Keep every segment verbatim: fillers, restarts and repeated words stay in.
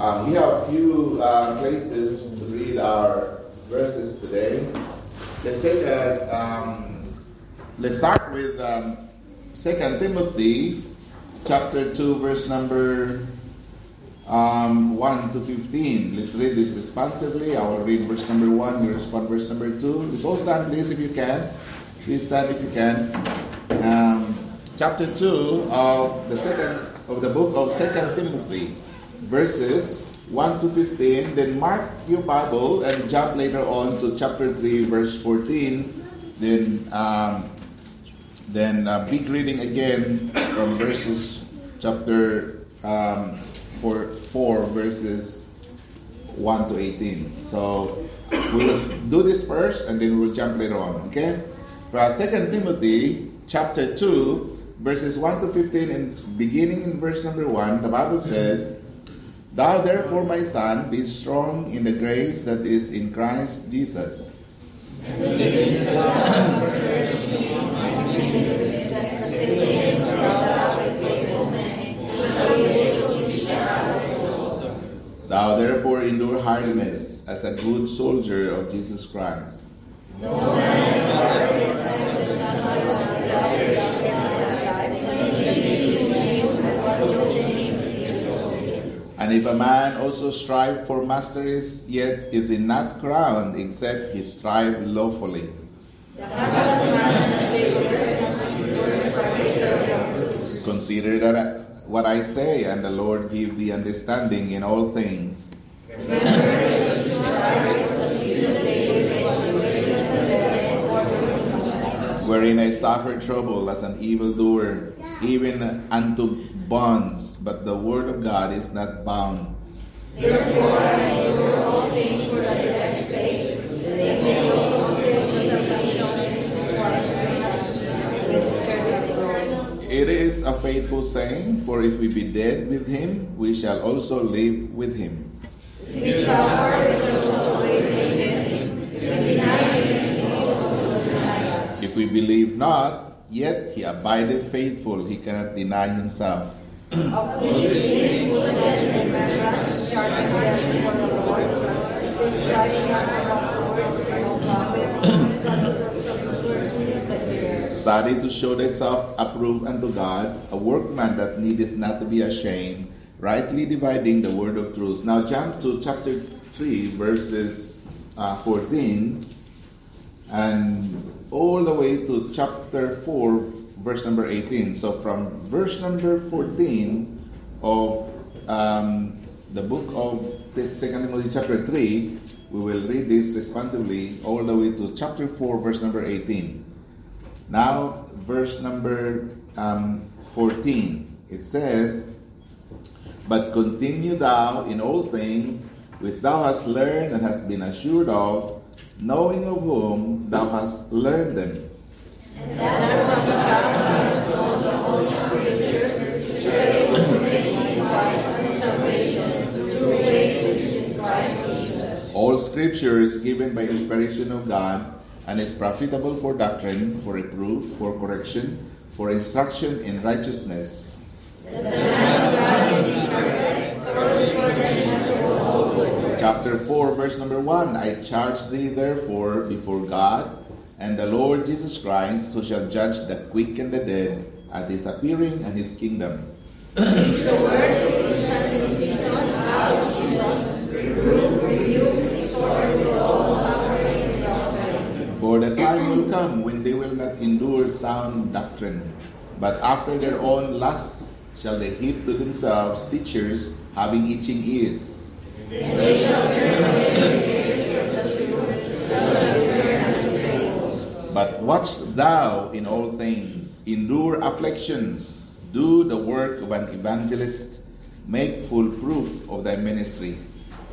Um, here are a few uh, places to read our verses today. Let's take a, um, let's start with um, Second Timothy chapter two, verse number um, one to fifteen. Let's read this responsively. I will read verse number one, you respond verse number two. Let's all stand, please, if you can. Please stand if you can. Um, chapter two of the second of the book of Second Timothy, verses one to fifteen. Then mark your Bible and jump later on to chapter three, verse fourteen. Then um, then uh, big reading again from verses chapter um, four, four, verses one to eighteen. So we will do this first, and then we'll jump later on. Okay. From Second Timothy chapter two, verses one to fifteen, and beginning in verse number one, the Bible says, "Thou therefore, my son, be strong in the grace that is in Christ Jesus." Thou therefore endure hardness as a good soldier of Jesus Christ. No man And if a man also strive for masteries, yet is he not crowned, except he strive lawfully. Consider that I, what I say, and the Lord give thee understanding in all things. Wherein I suffered trouble as an evildoer, even unto bonds, but the word of God is not bound. Therefore I endure all things for thy sake, that they may also fill me with perfect glory. It is a faithful saying, for if we be dead with him, we shall also live with him. We shall also live with him, and deny him. If we believe not, yet he abideth faithful, he cannot deny himself. Study to show thyself approved unto God, a workman that needeth not to be ashamed, rightly dividing the word of truth. Now jump to chapter three, verses uh, fourteen, and all the way to chapter four, verse number eighteen. So from verse number fourteen of um, the book of Second Timothy chapter three, we will read this responsively all the way to chapter four, verse number eighteen. Now, verse number um, fourteen. It says, "But continue thou in all things which thou hast learned and hast been assured of, knowing of whom thou hast learned them, and that from the childhood of the Holy Scripture, to able to make thee wise unto salvation through faith which is in Christ Jesus." All Scripture is given by inspiration of God, and is profitable for doctrine, for reproof, for correction, for instruction in righteousness. Chapter four, verse number one, "I charge thee therefore before God and the Lord Jesus Christ, who shall judge the quick and the dead at his appearing and his kingdom." For the time will come when they will not endure sound doctrine, but after their own lusts shall they heap to themselves teachers having itching ears. And they shall turn away the ears of the truth, shall turn unto fables. But watch thou in all things, endure afflictions, do the work of an evangelist, make full proof of thy ministry.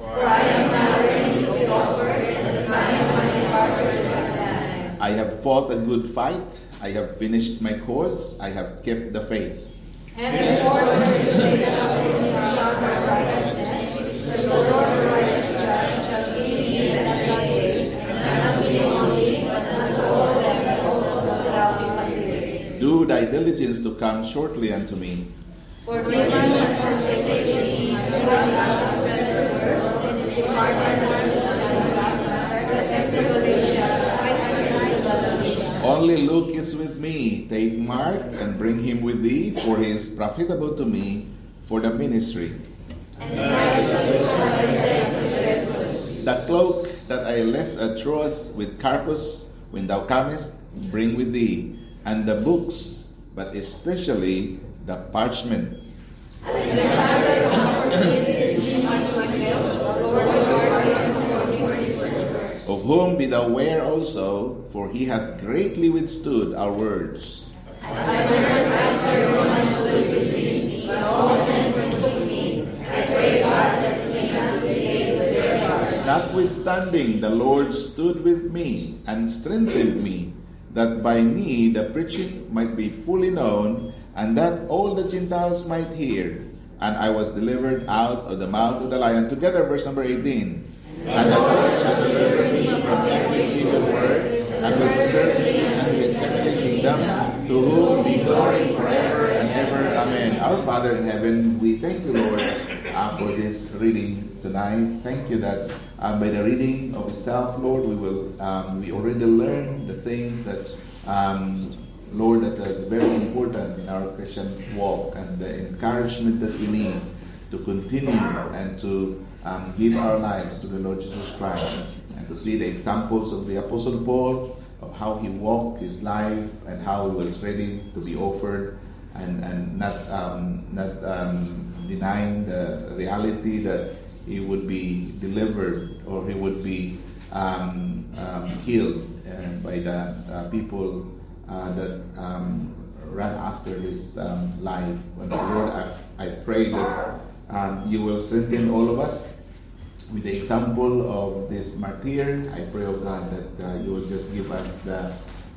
For I am now ready to be offered, and the time of my departure is at hand. I have fought a good fight, I have finished my course, I have kept the faith. Henceforth is the day of my righteousness. The Lord righteous judge shall give me in that day, and not only only, but unto all them that also shall be saved. Do thy diligence to come shortly unto me. For forgive us our trespasses, as we forgive those who trespass against us. Only Luke is with me. Take Mark and bring him with thee, for he is profitable to me for the ministry. The cloak that I left at Troas with Carpus, when thou comest, bring with thee, and the books, but especially the parchments. Of whom be thou ware also, for he hath greatly withstood our words. Notwithstanding, the Lord stood with me and strengthened me, that by me the preaching might be fully known, and that all the Gentiles might hear. And I was delivered out of the mouth of the lion. Together, verse number eighteen. And, and the Lord shall deliver me from every evil word, and will serve me and his heavenly kingdom, to whom be glory forever and ever. Amen. Our Father in heaven, we thank you, Lord, uh, for this reading tonight. Thank you that uh, by the reading of itself, Lord, we will um, we already learn the things that um, Lord, that is very important in our Christian walk, and the encouragement that we need to continue and to um, give our lives to the Lord Jesus Christ, and to see the examples of the Apostle Paul, of how he walked his life and how he was ready to be offered, and, and not um, not um, denying the reality that he would be delivered, or he would be um, um, healed uh, by the uh, people Uh, that um, ran after his um, life. And Lord, I, I pray that um, you will strengthen all of us with the example of this martyr. I pray, oh God, that uh, you will just give us the,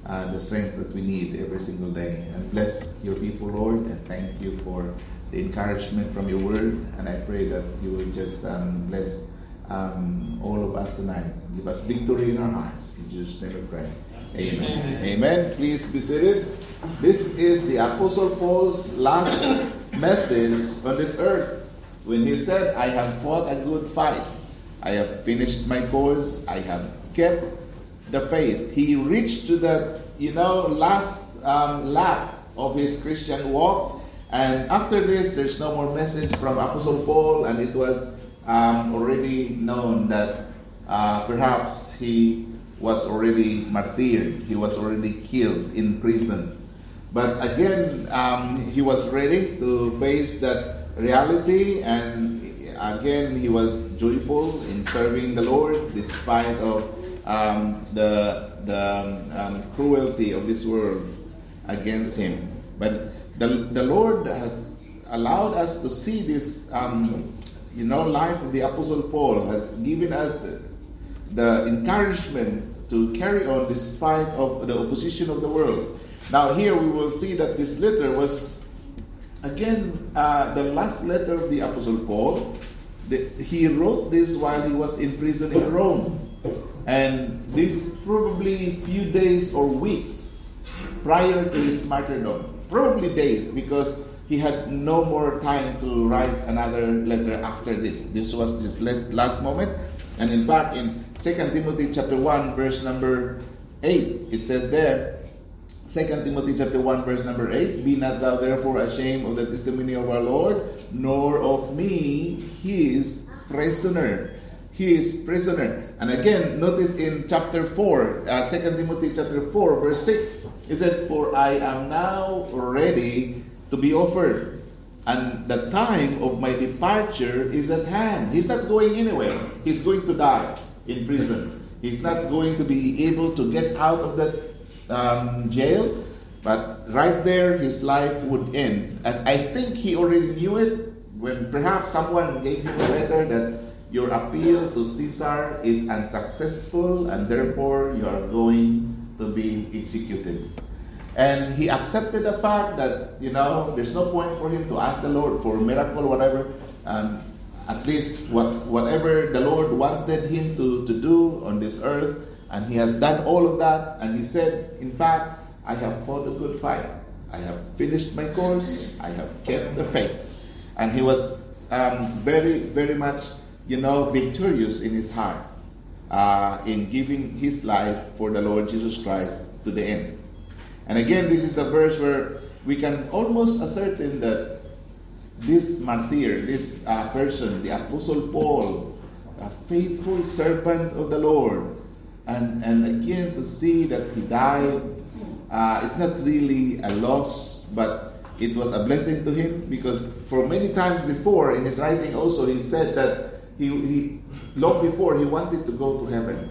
uh, the strength that we need every single day. And bless your people, Lord, and thank you for the encouragement from your word. And I pray that you will just um, bless um, all of us tonight. Give us victory in our hearts. In Jesus' name we pray. Amen. Amen. Please be seated. This is the Apostle Paul's last message on this earth, when he said, I have fought a good fight. I have finished my course. I have kept the faith. He reached to the, you know, last um, lap of his Christian walk. And after this, there's no more message from Apostle Paul. And it was um, already known that uh, perhaps he was already martyred. He was already killed in prison. But again, um, he was ready to face that reality, and again, he was joyful in serving the Lord despite of um, the the um, cruelty of this world against him. But the the Lord has allowed us to see this, um, you know, life of the Apostle Paul, has given us the, the encouragement to carry on despite of the opposition of the world. Now here we will see that this letter was, again, uh, the last letter of the Apostle Paul. The, he wrote this while he was in prison in Rome. And this probably few days or weeks prior to his martyrdom. Probably days, because he had no more time to write another letter after this. This was his last moment. And in fact, in Second Timothy chapter one, verse number eight, it says there, Second Timothy chapter one, verse number eight, be not thou therefore ashamed of the testimony of our Lord, nor of me, his prisoner. His prisoner. And again, notice in chapter four, uh, Second Timothy chapter four, verse six, it said, for I am now ready to be offered, and the time of my departure is at hand. He's not going anywhere. He's going to die in prison. He's not going to be able to get out of that um, jail, but right there his life would end. And I think he already knew it when perhaps someone gave him a letter that your appeal to Caesar is unsuccessful, and therefore you are going to be executed. And he accepted the fact that, you know, there's no point for him to ask the Lord for a miracle, whatever. Um, at least what, whatever the Lord wanted him to, to do on this earth, and he has done all of that. And he said, in fact, I have fought a good fight. I have finished my course. I have kept the faith. And he was um, very, very much, you know, victorious in his heart uh, in giving his life for the Lord Jesus Christ to the end. And again, this is the verse where we can almost ascertain that this martyr, this uh, person, the Apostle Paul, a faithful servant of the Lord, and, and again to see that he died, uh, it's not really a loss, but it was a blessing to him, because for many times before in his writing also he said that he, he long before he wanted to go to heaven.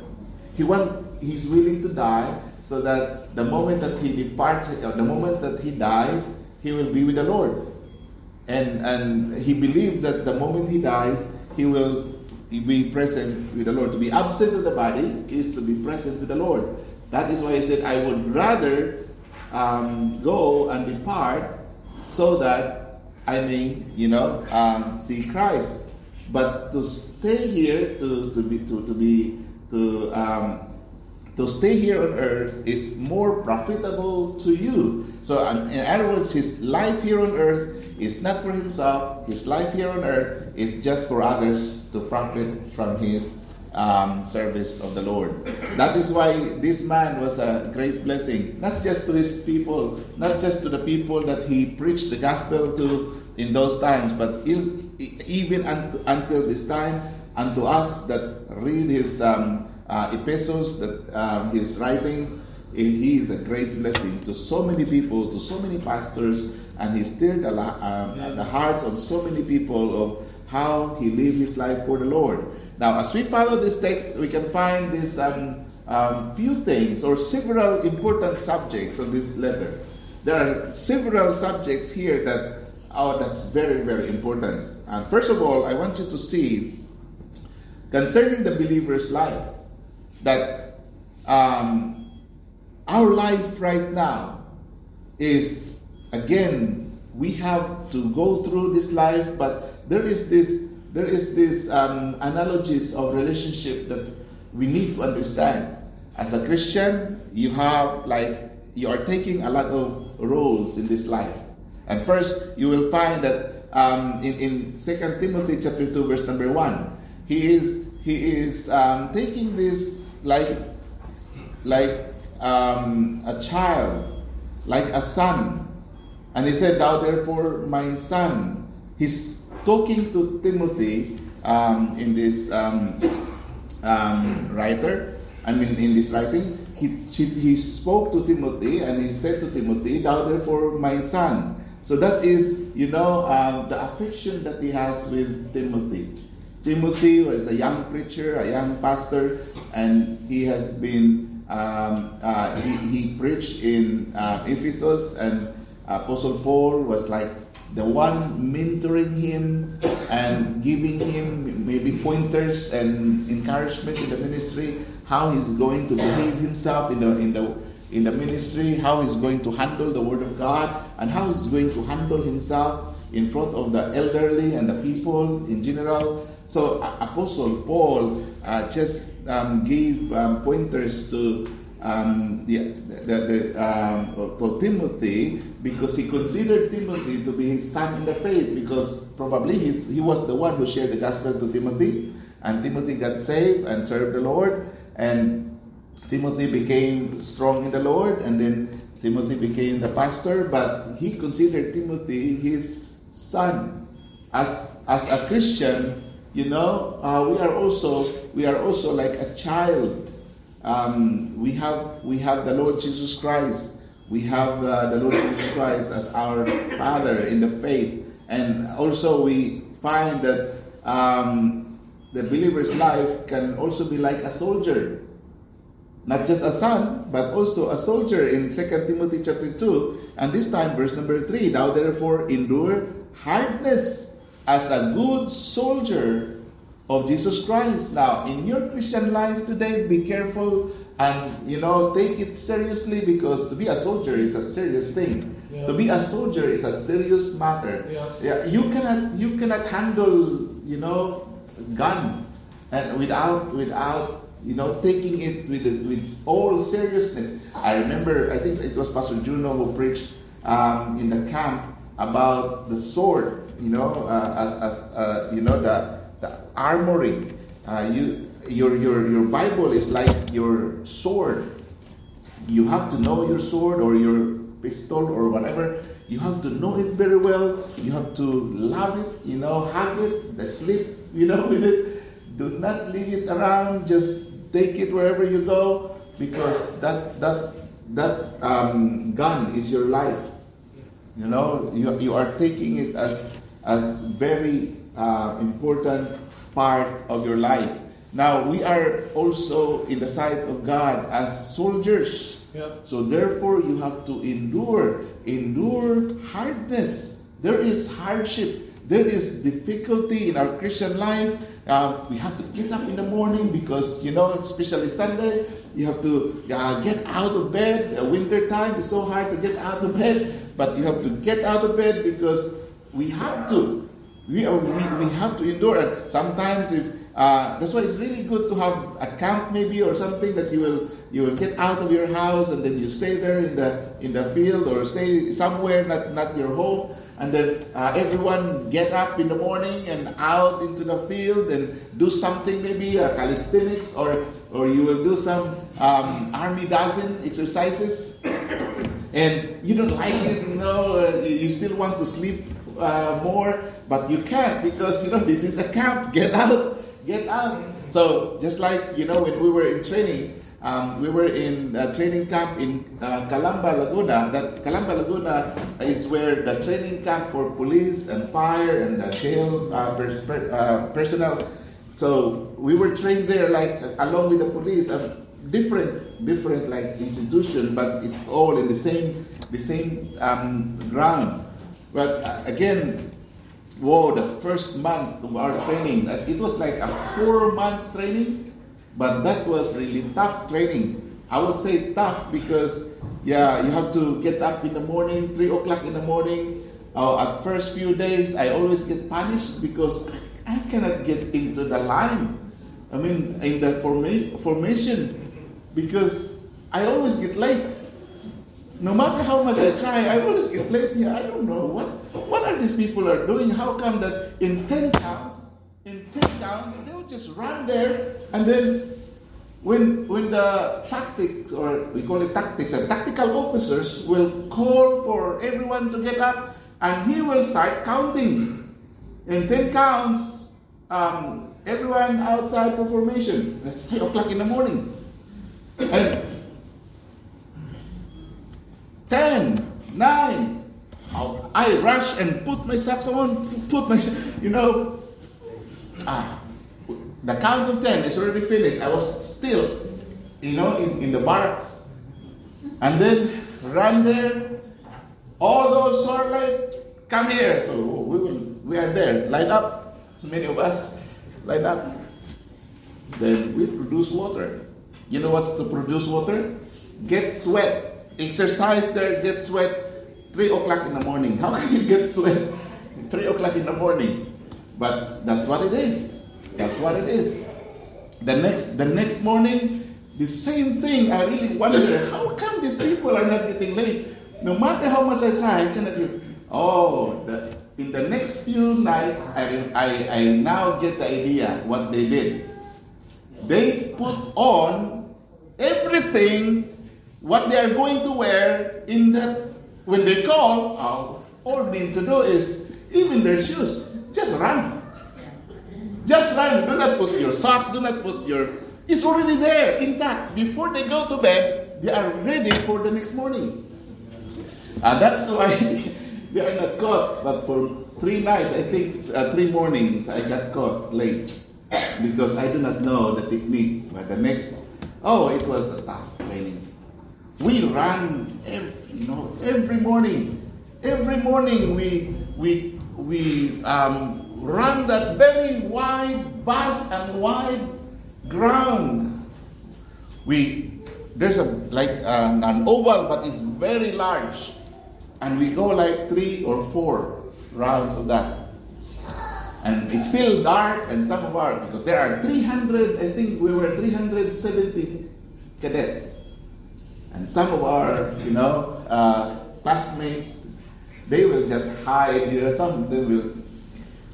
He want, he's willing to die so that the moment that he departs, or the moment that he dies, he will be with the Lord. And and he believes that the moment he dies, he will be present with the Lord. To be absent of the body is to be present with the Lord. That is why he said, I would rather um, go and depart so that I may, you know, um, see Christ. But to stay here, to, to be to, to be to um, to stay here on earth is more profitable to you. So in other words, his life here on earth is not for himself. His life here on earth is just for others to profit from his um, service of the Lord. That is why this man was a great blessing, not just to his people, not just to the people that he preached the gospel to in those times, but even until this time, unto us that read his um, uh, epistles, that um, his writings. He is a great blessing to so many people, to so many pastors, and he stirred the, um, the hearts of so many people of how he lived his life for the Lord. Now, as we follow this text, we can find these um, um, few things or several important subjects of this letter. There are several subjects here that oh, that's very, very important. And first of all, I want you to see concerning the believer's life that. Um, Our life right now is, again, we have to go through this life, but there is this, there is this um, analogies of relationship that we need to understand. As a Christian, you have like, you are taking a lot of roles in this life. And first, you will find that um, in, in Second Timothy chapter two, verse number one, he is, he is um, taking this like, like, Um, a child, like a son. And he said, thou therefore my son. He's talking to Timothy um, in this um, um, writer, I mean in this writing, he, he, he spoke to Timothy and he said to Timothy, thou therefore my son. So that is, you know, um, the affection that he has with Timothy. Timothy was a young preacher, a young pastor, and he has been Um, uh, he, he preached in uh, Ephesus, and Apostle Paul was like the one mentoring him and giving him maybe pointers and encouragement in the ministry, how he's going to behave himself in the in the in the ministry, how he's going to handle the Word of God, and how he's going to handle himself in front of the elderly and the people in general. So uh, Apostle Paul uh, just um, gave um, pointers to um, the, the, the, um, to Timothy, because he considered Timothy to be his son in the faith, because probably he's, he was the one who shared the gospel to Timothy, and Timothy got saved and served the Lord, and Timothy became strong in the Lord, and then Timothy became the pastor, but he considered Timothy his son. As as a Christian, you know, uh, we are also we are also like a child. Um, we have we have the Lord Jesus Christ. We have uh, the Lord Jesus Christ as our Father in the faith, and also we find that um, the believer's life can also be like a soldier. Not just a son, but also a soldier in Second Timothy chapter two, and this time verse number three, thou therefore endure hardness as a good soldier of Jesus Christ. Now, in your Christian life today, be careful and, you know, take it seriously, because to be a soldier is a serious thing. Yeah. To be a soldier is a serious matter. Yeah. Yeah, you cannot you cannot handle, you know, gun and without without you know, taking it with with all seriousness. I remember, I think it was Pastor Juno who preached um, in the camp about the sword, you know, uh, as as uh, you know the the armory. Uh, you your your your Bible is like your sword. You have to know your sword or your pistol or whatever. You have to know it very well. You have to love it, you know, hug it, the sleep, you know, with it. Do not leave it around. Just take it wherever you go, because that that that um, gun is your life. You know, you you are taking it as as very uh, important part of your life. Now we are also in the sight of God as soldiers. Yep. So therefore you have to endure, endure hardness. There is hardship. There is difficulty in our Christian life. Uh, we have to get up in the morning because, you know, especially Sunday, you have to uh, get out of bed. Winter time is so hard to get out of bed, but you have to get out of bed because we have to. We are, we, we have to endure. And sometimes if Uh, that's why it's really good to have a camp maybe or something that you will you will get out of your house and then you stay there in the in the field or stay somewhere, not not your home, and then uh, everyone get up in the morning and out into the field and do something, maybe a calisthenics or or you will do some um, army dozen exercises and you don't like it, you know, you still want to sleep uh, more, but you can't because, you know, this is a camp. Get out. Get out. So just like, you know, when we were in training, um, we were in a training camp in uh, Calamba, Laguna. That Calamba, Laguna is where the training camp for police and fire and uh, jail uh, per, per, uh, personnel. So we were trained there, like along with the police, a different, different like institution, but it's all in the same, the same um, ground. But uh, again. Whoa, the first month of our training, it was like a four months training, but that was really tough training. I would say tough because, yeah, you have to get up in the morning, three o'clock in the morning. Uh, at first few days, I always get punished because I, I cannot get into the line. I mean, in the forma- formation, because I always get late. No matter how much I try, I always get late. Yeah, I don't know what what are these people are doing. How come that in ten towns, in ten towns, they would just run there, and then when when the tactics, or we call it tactics, and tactical officers will call for everyone to get up, and he will start counting. In ten counts, um, everyone outside for formation. It's three o'clock in the morning, and. ten, nine, I rush and put my socks on, put my, you know, ah, the count of ten is already finished. I was still, you know, in, in the barracks. And then run there, all those who are like, come here. So we will, we are there, line up, many of us, line up. Then we produce water. You know what's to produce water? Get sweat. Exercise there, get sweat, three o'clock in the morning. How can you get sweat three o'clock in the morning? But that's what it is. That's what it is. The next the next morning, the same thing. I really wonder, how come these people are not getting late? No matter how much I try, I cannot get. Oh, the, in the next few nights, I, I, I now get the idea what they did. They put on everything what they are going to wear in that when they call, oh, all they need to do is, even their shoes, just run. Just run. Do not put your socks, do not put your... It's already there, intact. Before they go to bed, they are ready for the next morning. And that's why they are not caught. But for three nights, I think, uh, three mornings, I got caught late. Because I do not know the technique. But the next... Oh, it was a tough training. We ran, every, you know, every morning. Every morning we we we um, ran that very wide, vast and wide ground. We there's a like um, an oval, but it's very large, and we go like three or four rounds of that. And it's still dark, and some of our because there are three hundred. I think we were three hundred seventy cadets. And some of our, you know, uh, classmates, they will just hide. You know, some of them will,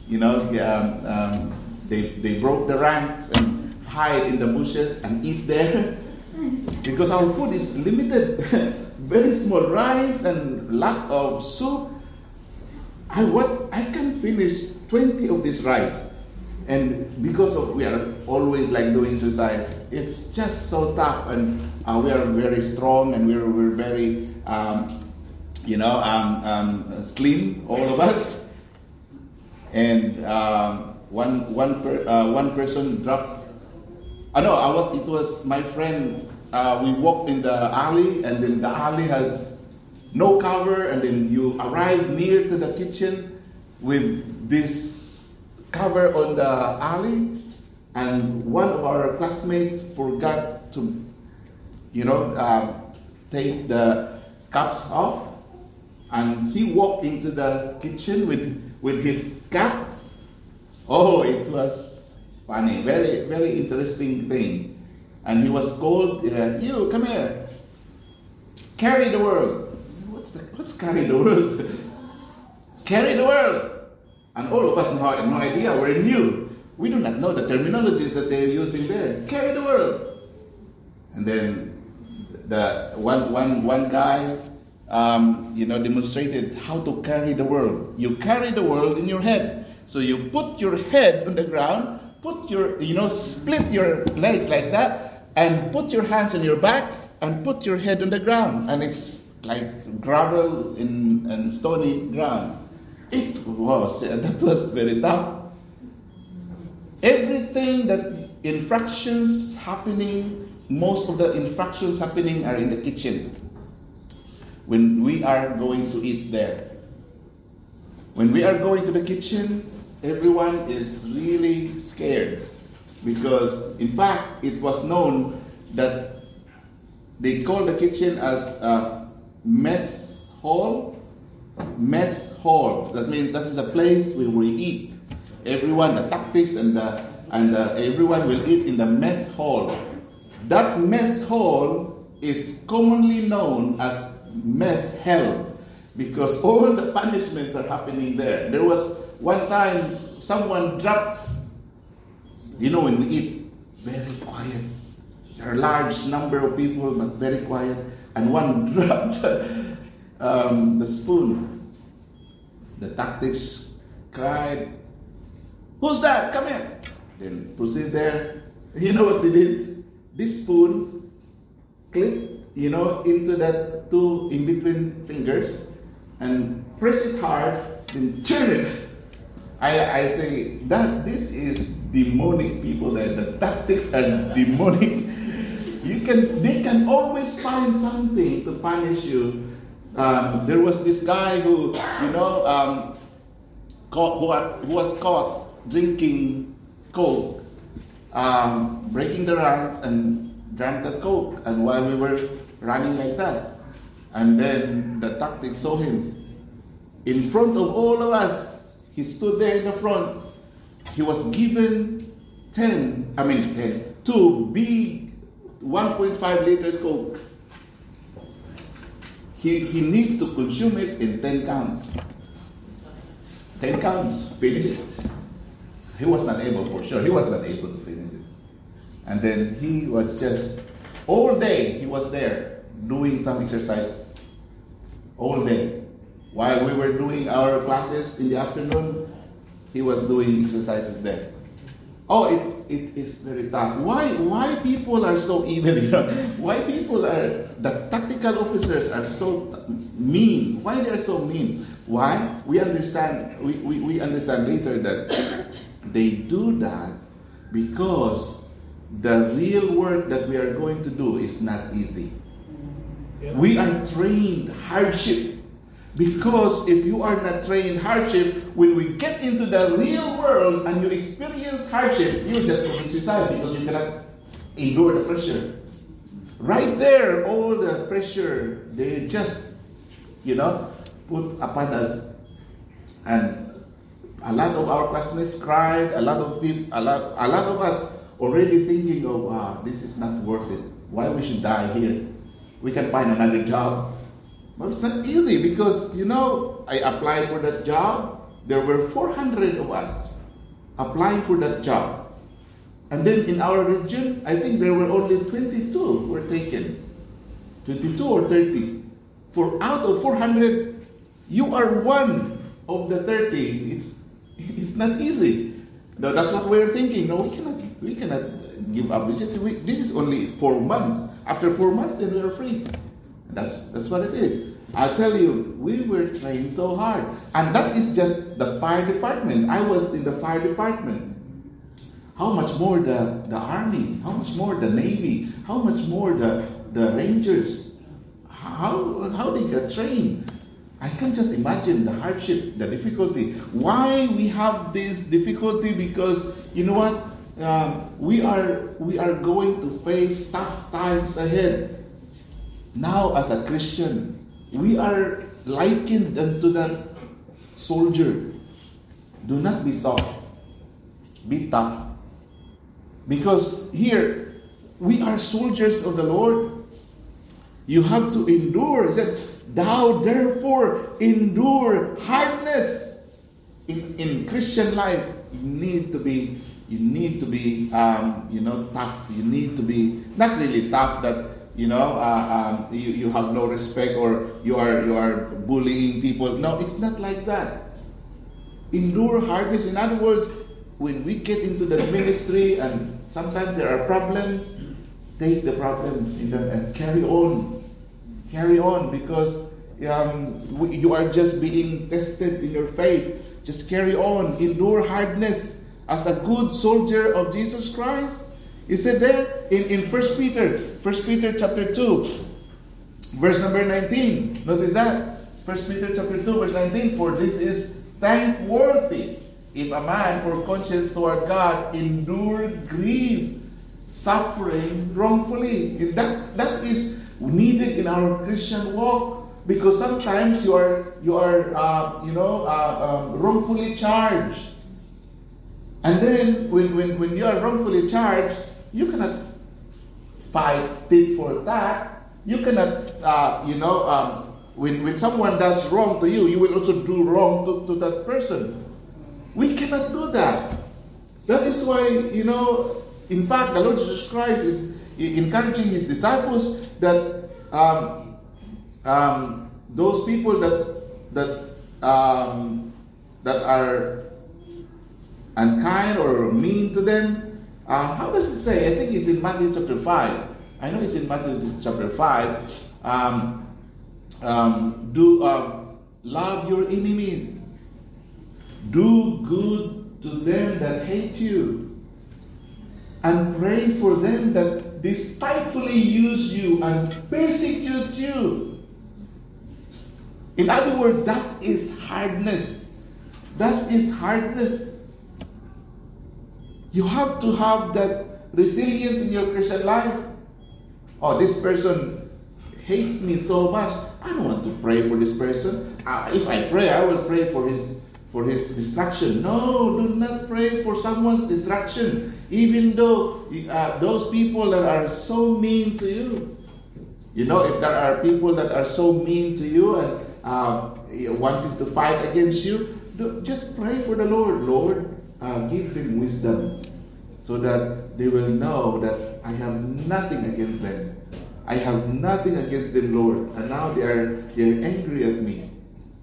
you know, um, um, they they broke the ranks and hide in the bushes and eat there, because our food is limited, very small rice and lots of soup. I what I can finish twenty of this rice, and because of we are always like doing exercise, it's just so tough, and uh, we are very strong, and we're we're very um, you know um, um, slim, all of us. And um, one one per, uh, one person dropped. I know I was, it was my friend. Uh, we walked in the alley, and then the alley has no cover, and then you arrive near to the kitchen with this cover on the alley, and one of our classmates forgot to, you know, uh, take the cups off, and he walked into the kitchen with with his cap. Oh, it was funny, very very interesting thing, and he was called, uh, "You come here, carry the world." What's carry the world? Carry the world! And all of us have no idea, we're new. We do not know the terminologies that they're using there. Carry the world! And then the one, one, one guy um, you know, demonstrated how to carry the world. You carry the world in your head. So you put your head on the ground, put your, you know, split your legs like that, and put your hands on your back, and put your head on the ground. And it's like gravel in and stony ground. It was, that was very tough. Everything that infractions happening, most of the infractions happening are in the kitchen. When we are going to eat there. When we are going to the kitchen, everyone is really scared. Because in fact, it was known that they call the kitchen as uh, mess hall, mess hall. That means that is a place where we eat. Everyone, the tactics and the, and the, everyone will eat in the mess hall. That mess hall is commonly known as mess hell because all the punishments are happening there. There was one time someone dropped, you know, when we eat, very quiet. There are a large number of people, but very quiet. And one dropped um, the spoon. The tactics cried, "Who's that? Come here." Then proceed there. You know what they did? This spoon clipped, you know, into that two in between fingers and press it hard, then turn it. I, I say that this is demonic people there. The tactics are demonic. You can, they can always find something to punish you. Um, there was this guy who, you know, um, caught, who, who was caught drinking Coke, um, breaking the ranks and drank the Coke. And while we were running like that, and then the tactic saw him. In front of all of us, he stood there in the front. He was given ten, I mean, ten, two big one point five liters Coke. He he needs to consume it in ten counts. ten counts, finish it. He was not able, for sure. He was not able to finish it. And then he was just, all day he was there doing some exercises. All day. While we were doing our classes in the afternoon, he was doing exercises there. Oh, it It is very tough. Why why people are so evil? You know? Why people are, the tactical officers are so mean? Why they are so mean? Why? We understand, we, we, we understand later that they do that because the real work that we are going to do is not easy. Yeah. We are trained hardship. Because if you are not trained hardship, when we get into the real world and you experience hardship, you just commit suicide because you cannot endure the pressure. Right there, all the pressure they just, you know, put upon us, and a lot of our classmates cried. A lot of people, a lot, a lot of us already thinking of, "Wow, this is not worth it. Why we should die here? We can find another job." Well, it's not easy because, you know, I applied for that job. There were four hundred of us applying for that job. And then in our region, I think there were only twenty-two who were taken. twenty-two or thirty. For out of four hundred, you are one of the thirty. It's it's not easy. No, that's what we're thinking. No, we cannot we cannot give up. We, this is only four months. After four months, then we are free. That's that's what it is. I tell you, we were trained so hard, and that is just the fire department. I was in the fire department. How much more the, the army? How much more the navy? How much more the the rangers? How how they got trained? I can just imagine the hardship, the difficulty. Why we have this difficulty? Because you know what? Um, we are we are going to face tough times ahead. Now, as a Christian, we are likened unto that soldier. Do not be soft. Be tough. Because here, we are soldiers of the Lord. You have to endure. He said, thou therefore endure hardness. In, in Christian life, you need to be, you need to be, um, you know, tough. You need to be, not really tough, that You know, uh, um, you, you have no respect, or you are you are bullying people. No, it's not like that. Endure hardness. In other words, when we get into the ministry and sometimes there are problems, take the problems in them and carry on. Carry on because um, you are just being tested in your faith. Just carry on. Endure hardness as a good soldier of Jesus Christ. He said there in, in First Peter, First Peter chapter two, verse number nineteen. Notice that. First Peter chapter two, verse nineteen. For this is thankworthy, if a man for conscience toward God endure grief, suffering wrongfully. If that that is needed in our Christian walk, because sometimes you are you are uh, you know uh, uh, wrongfully charged, and then when when when you are wrongfully charged. You cannot fight tit for tat. You cannot, uh, you know, um, when, when someone does wrong to you, you will also do wrong to, to that person. We cannot do that. That is why, you know, in fact, the Lord Jesus Christ is encouraging his disciples that um, um, those people that that um, that are unkind or mean to them, Uh, how does it say? I think it's in Matthew chapter five. I know it's in Matthew chapter five. Um, um, do uh, love your enemies. Do good to them that hate you. And pray for them that despitefully use you and persecute you. In other words, that is hardness. That is hardness. You have to have that resilience in your Christian life. Oh, this person hates me so much. I don't want to pray for this person. Uh, if I pray, I will pray for his for his destruction. No, do not pray for someone's destruction, even though uh, those people that are so mean to you. You know, if there are people that are so mean to you and uh, wanting to fight against you, do, just pray for the Lord. Lord, Uh, give them wisdom so that they will know that I have nothing against them. I have nothing against them, Lord. And now they are they are angry at me.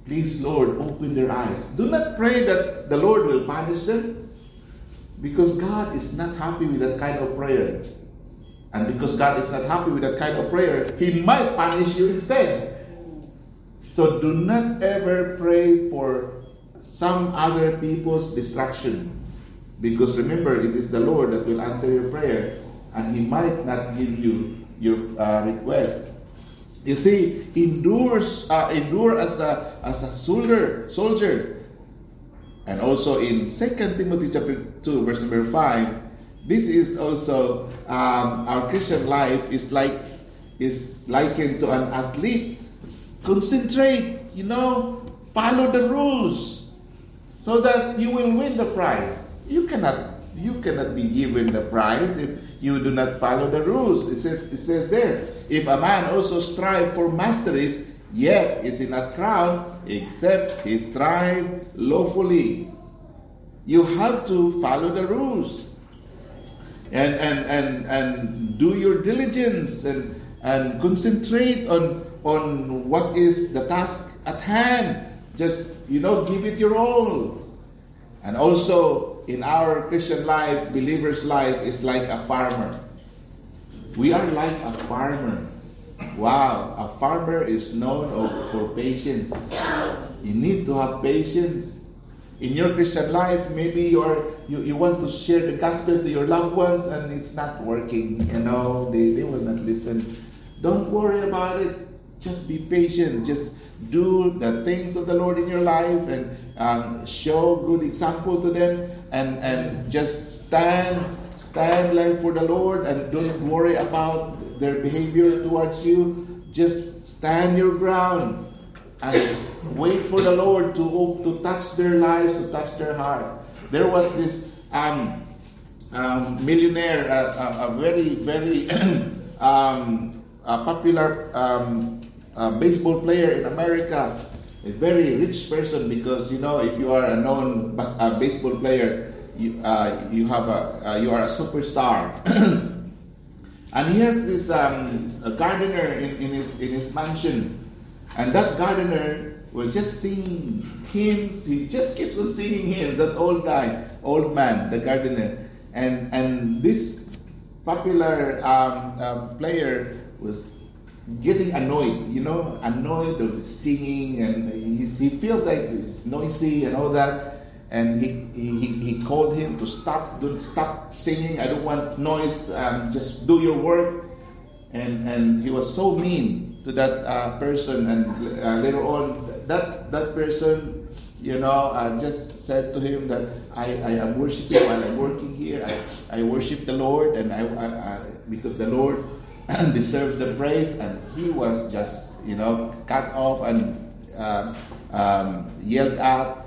Please, Lord, open their eyes. Do not pray that the Lord will punish them, because God is not happy with that kind of prayer. And because God is not happy with that kind of prayer, He might punish you instead. So do not ever pray for some other people's destruction, because remember, it is the Lord that will answer your prayer, and He might not give you your uh, request. You see, endures, uh, endure as a as a soldier, soldier, and also in Second Timothy chapter two, verse number five, this is also um, our Christian life is like is likened to an athlete. Concentrate, you know, follow the rules, so that you will win the prize. You cannot, you cannot be given the prize if you do not follow the rules. It says, it says there, if a man also strive for masteries, yet is in a crowd except his tribe lawfully. You have to follow the rules and and and, and do your diligence and, and concentrate on on what is the task at hand. Just, you know, give it your all. And also in our Christian life, believer's life is like a farmer. We are like a farmer. Wow, a farmer is known for patience. You need to have patience. In your Christian life, maybe you're, you you want to share the gospel to your loved ones and it's not working. You know, they, they will not listen. Don't worry about it. Just be patient. Just do the things of the Lord in your life and um, show good example to them and, and just stand stand like for the Lord and don't worry about their behavior towards you. Just stand your ground and wait for the Lord to to touch their lives, to touch their heart. There was this um, um, millionaire, a, a, a very, very um, a popular um, a baseball player in America, a very rich person, because you know if you are a known bas- a baseball player, you uh, you have a uh, you are a superstar. And he has this um, a gardener in, in his in his mansion, and that gardener will just sing hymns. He just keeps on singing hymns. That old guy, old man, the gardener, and and this popular um, um, player was getting annoyed, you know, annoyed of the singing, and he's, he feels like it's noisy and all that, and he, he he called him to stop, don't stop singing, I don't want noise, um, just do your work, and and he was so mean to that uh, person, and uh, later on, that that person, you know, uh, just said to him that I, I am worshiping while I'm working here, I, I worship the Lord, and I, I, I because the Lord deserved the praise, and he was just, you know, cut off and uh, um, yelled at.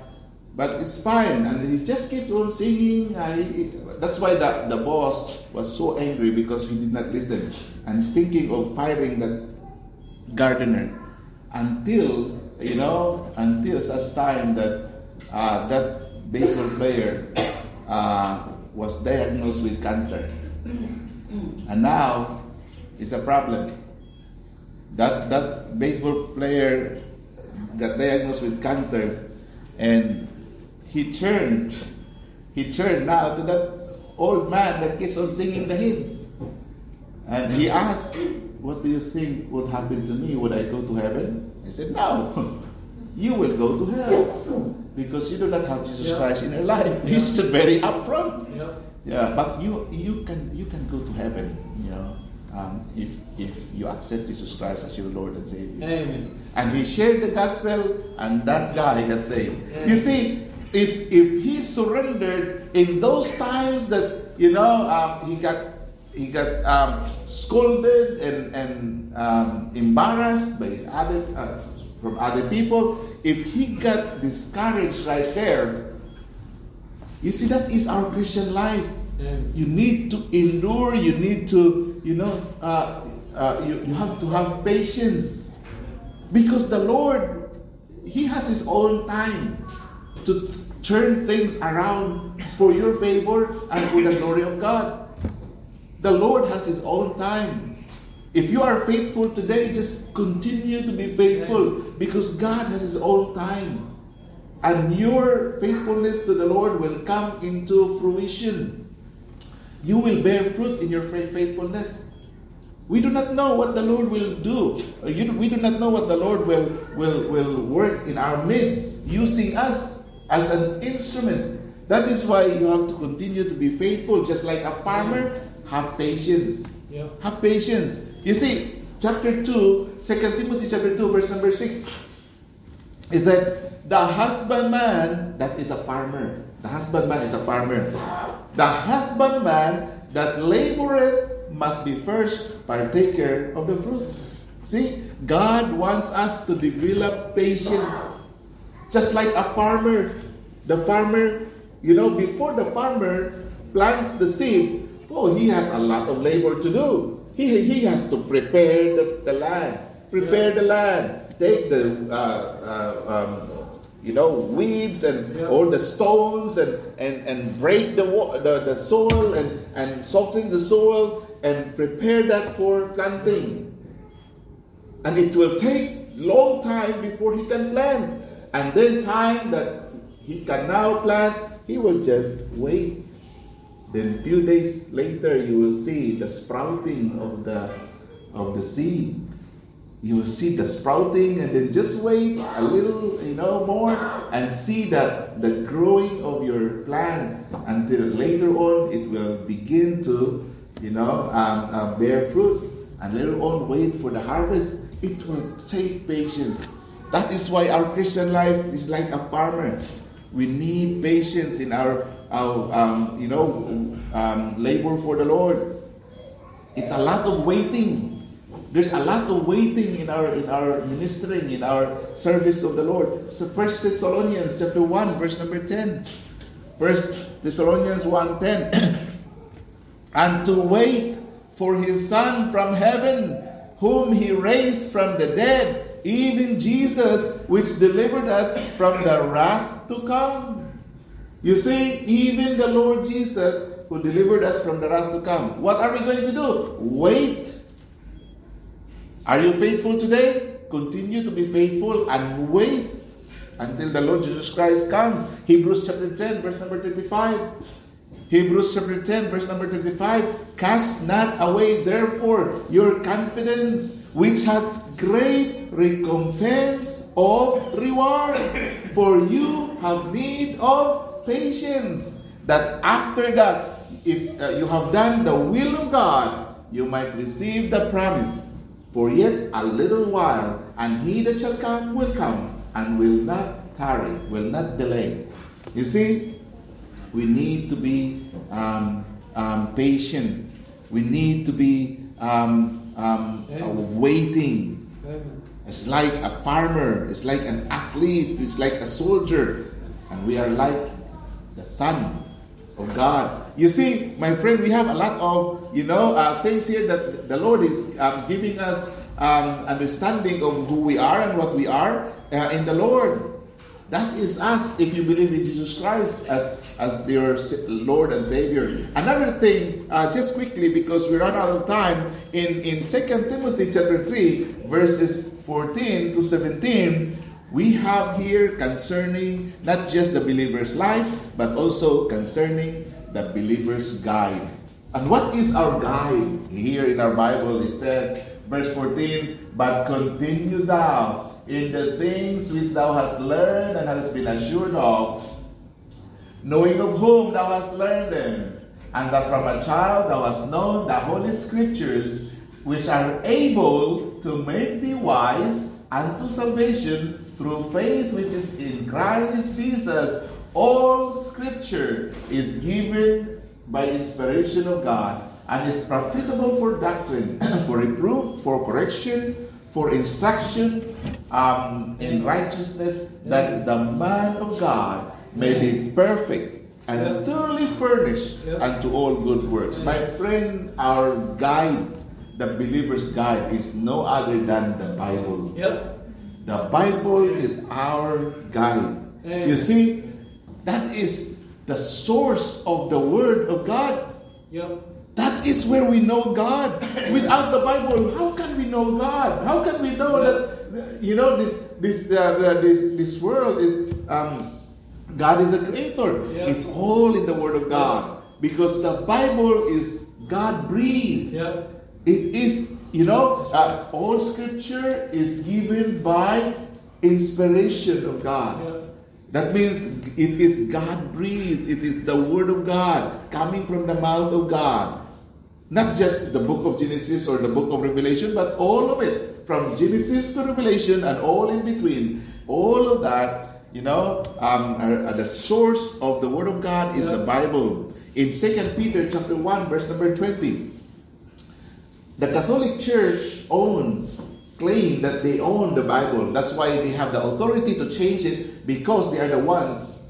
But it's fine, and he just keeps on singing. I, it, that's why the, the boss was so angry, because he did not listen, and he's thinking of firing that gardener until, you know, until such time that uh, that baseball player uh, was diagnosed with cancer, and now it's a problem. That that baseball player got diagnosed with cancer, and he turned, he turned now to that old man that keeps on singing the hymns, and he asked, "What do you think would happen to me? Would I go to heaven?" I said, "No, you will go to hell because you do not have Jesus yeah. Christ in your life. Yeah. He's very upfront. Yeah. yeah, but you you can you can go to heaven, you know." Um, if if you accept Jesus Christ as your Lord and Savior. Amen. And he shared the gospel, and that guy got saved. Amen. You see, if if he surrendered in those times that, you know, um, he got he got um, scolded and and um, embarrassed by other uh, from other people, if he got discouraged right there, you see, that is our Christian life. Amen. You need to endure. You need to. You know, uh, uh, you, you have to have patience, because the Lord, He has His own time to turn things around for your favor and for the glory of God. The Lord has His own time. If you are faithful today, just continue to be faithful, because God has His own time. And your faithfulness to the Lord will come into fruition. You will bear fruit in your faithfulness. We do not know what the Lord will do. We do not know what the Lord will, will, will work in our midst, using us as an instrument. That is why you have to continue to be faithful. Just like a farmer, have patience. Yeah. Have patience. You see, chapter two, Second Timothy chapter two, verse number six, is that the husbandman, that is a farmer. The husbandman is a farmer. The husbandman that laboreth must be first partaker of the fruits. See, God wants us to develop patience. Just like a farmer. The farmer, you know, before the farmer plants the seed, oh, he has a lot of labor to do. He, he has to prepare the, the land, prepare yeah. the land, take the, uh, uh, um, you know, weeds and yeah. all the stones and, and, and break the, the, the soil and, and soften the soil and prepare that for planting. And it will take long time before he can plant. And then time that he can now plant, he will just wait. Then a few days later, you will see the sprouting of the, of the seed. You will see the sprouting, and then just wait a little, you know, more, and see that the growing of your plant until later on it will begin to, you know, um, uh, bear fruit. And later on, wait for the harvest. It will take patience. That is why our Christian life is like a farmer. We need patience in our, our um, you know, um, labor for the Lord. It's a lot of waiting. There's a lot of waiting in our in our ministering, in our service of the Lord. So First Thessalonians chapter one, verse number ten. First Thessalonians one ten. And to wait for his Son from heaven, whom he raised from the dead, even Jesus, which delivered us from the wrath to come. You see, even the Lord Jesus, who delivered us from the wrath to come. What are we going to do? Wait. Are you faithful today? Continue to be faithful and wait until the Lord Jesus Christ comes. Hebrews chapter ten, verse number thirty-five. Hebrews chapter ten, verse number thirty-five. Cast not away, therefore, your confidence, which hath great recompense of reward. For you have need of patience, that after that, if uh, you have done the will of God, you might receive the promise. For yet a little while, and he that shall come will come, and will not tarry, will not delay. You see, we need to be um, um, patient. We need to be um, um, uh, waiting. It's like a farmer. It's like an athlete. It's like a soldier. And we are like the Son of God. You see, my friend, we have a lot of, you know, uh, things here that the Lord is um, giving us um, understanding of who we are and what we are uh, in the Lord. That is us if you believe in Jesus Christ as, as your Lord and Savior. Another thing, uh, just quickly because we run out of time, in, in Second Timothy chapter three, verses fourteen to seventeen, we have here concerning not just the believer's life, but also concerning the believer's guide. And what is our guide? Here in our Bible it says, verse fourteen, but continue thou in the things which thou hast learned and hast been assured of, knowing of whom thou hast learned them, and that from a child thou hast known the holy scriptures, which are able to make thee wise unto salvation through faith which is in Christ Jesus. All scripture is given by inspiration of God, and is profitable for doctrine, for reproof, for correction, for instruction um, in righteousness, that the man of God may be perfect and thoroughly furnished unto all good works. My friend, our guide, the believer's guide, is no other than the Bible. Yep. The Bible is our guide. Amen. You see, that is the source of the Word of God. Yep. That is where we know God. Without the Bible, how can we know God? How can we know that, you know, this this uh, this this world is um, God is the creator. Yep. It's all in the Word of God, because the Bible is God breathed. Yep. It is, you know, uh, all scripture is given by inspiration of God. Yeah. That means it is God-breathed. It is the Word of God coming from the mouth of God. Not just the book of Genesis or the book of Revelation, but all of it. From Genesis to Revelation and all in between. All of that, you know, um, are, are the source of the Word of God is yeah. the Bible. In Second Peter chapter one, verse number twenty. The Catholic Church own, claim that they own the Bible. That's why they have the authority to change it, because they are the ones,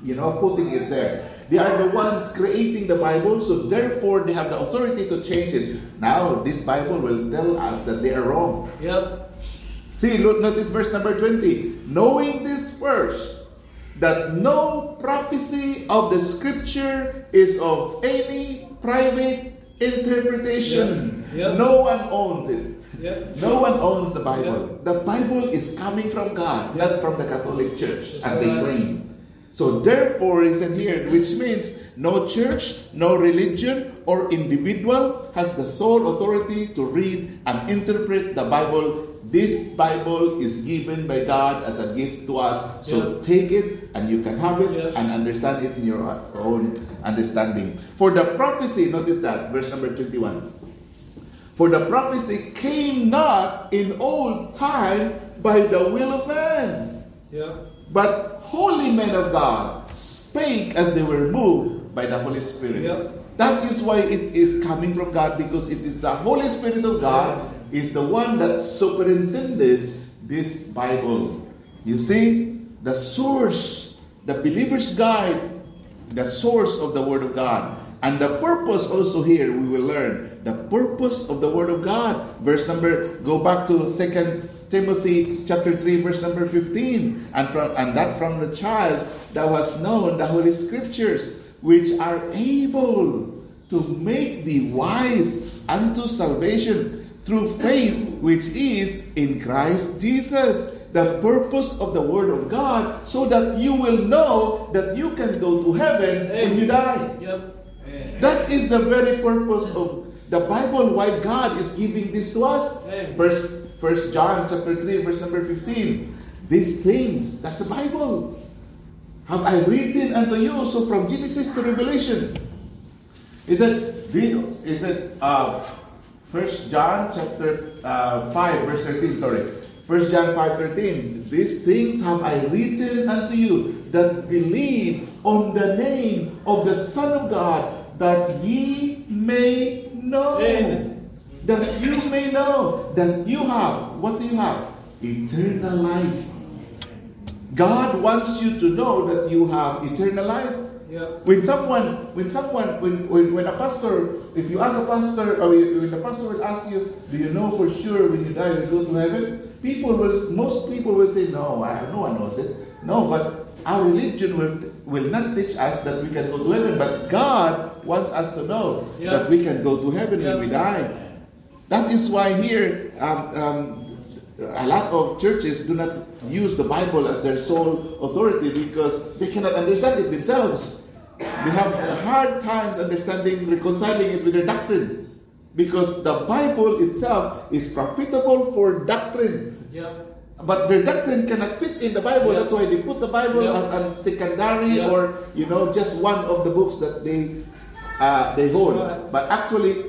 you know, putting it there. They are the ones creating the Bible, so therefore they have the authority to change it. Now, this Bible will tell us that they are wrong. Yep. See, look, notice verse number twenty. Knowing this first, that no prophecy of the scripture is of any private interpretation. Yep. Yep. No one owns it. Yep. No one owns the Bible. Yep. The Bible is coming from God, yep. not from the Catholic Church, as they claim. So therefore, is in here, which means no church, no religion, or individual has the sole authority to read and interpret the Bible. This Bible is given by God as a gift to us. So yeah. take it, and you can have it, yeah. and understand it in your own understanding. For the prophecy, notice that, verse number twenty-one. For the prophecy came not in old time by the will of man. Yeah. But holy men of God spake as they were moved by the Holy Spirit. Yep. That is why it is coming from God, because it is the Holy Spirit of God is the one that superintended this Bible. You see, the source, the believer's guide, the source of the Word of God. And the purpose also here, we will learn the purpose of the Word of God. Verse number, go back to Second Timothy chapter three, verse number fifteen, and from and that from the child that was known the Holy Scriptures, which are able to make thee wise unto salvation through faith which is in Christ Jesus. The purpose of the Word of God, so that you will know that you can go to heaven when you die. Yep. That is the very purpose of the Bible, why God is giving this to us. Verse First John chapter three, verse number fifteen. These things, that's the Bible, have I written unto you. So from Genesis to Revelation. Is that the is that uh First John chapter uh, five verse thirteen, sorry. First John five thirteen. These things have I written unto you that believe on the name of the Son of God, that ye may know. Amen. That you may know that you have, what do you have? Eternal life. God wants you to know that you have eternal life. Yeah. When someone, when someone, when, when, when a pastor, if you ask a pastor, or when the pastor will ask you, do you know for sure when you die you go to heaven? People will, most people will say, no, I no one knows it. No, but our religion will, will not teach us that we can go to heaven, but God wants us to know yeah. that we can go to heaven yeah. when we die. That is why here um, um, a lot of churches do not use the Bible as their sole authority, because they cannot understand it themselves. They have hard times understanding, reconciling it with their doctrine, because the Bible itself is profitable for doctrine. Yeah. But their doctrine cannot fit in the Bible. Yeah. That's why they put the Bible yeah. as a secondary yeah. or you know just one of the books that they uh, they hold. Right. But actually,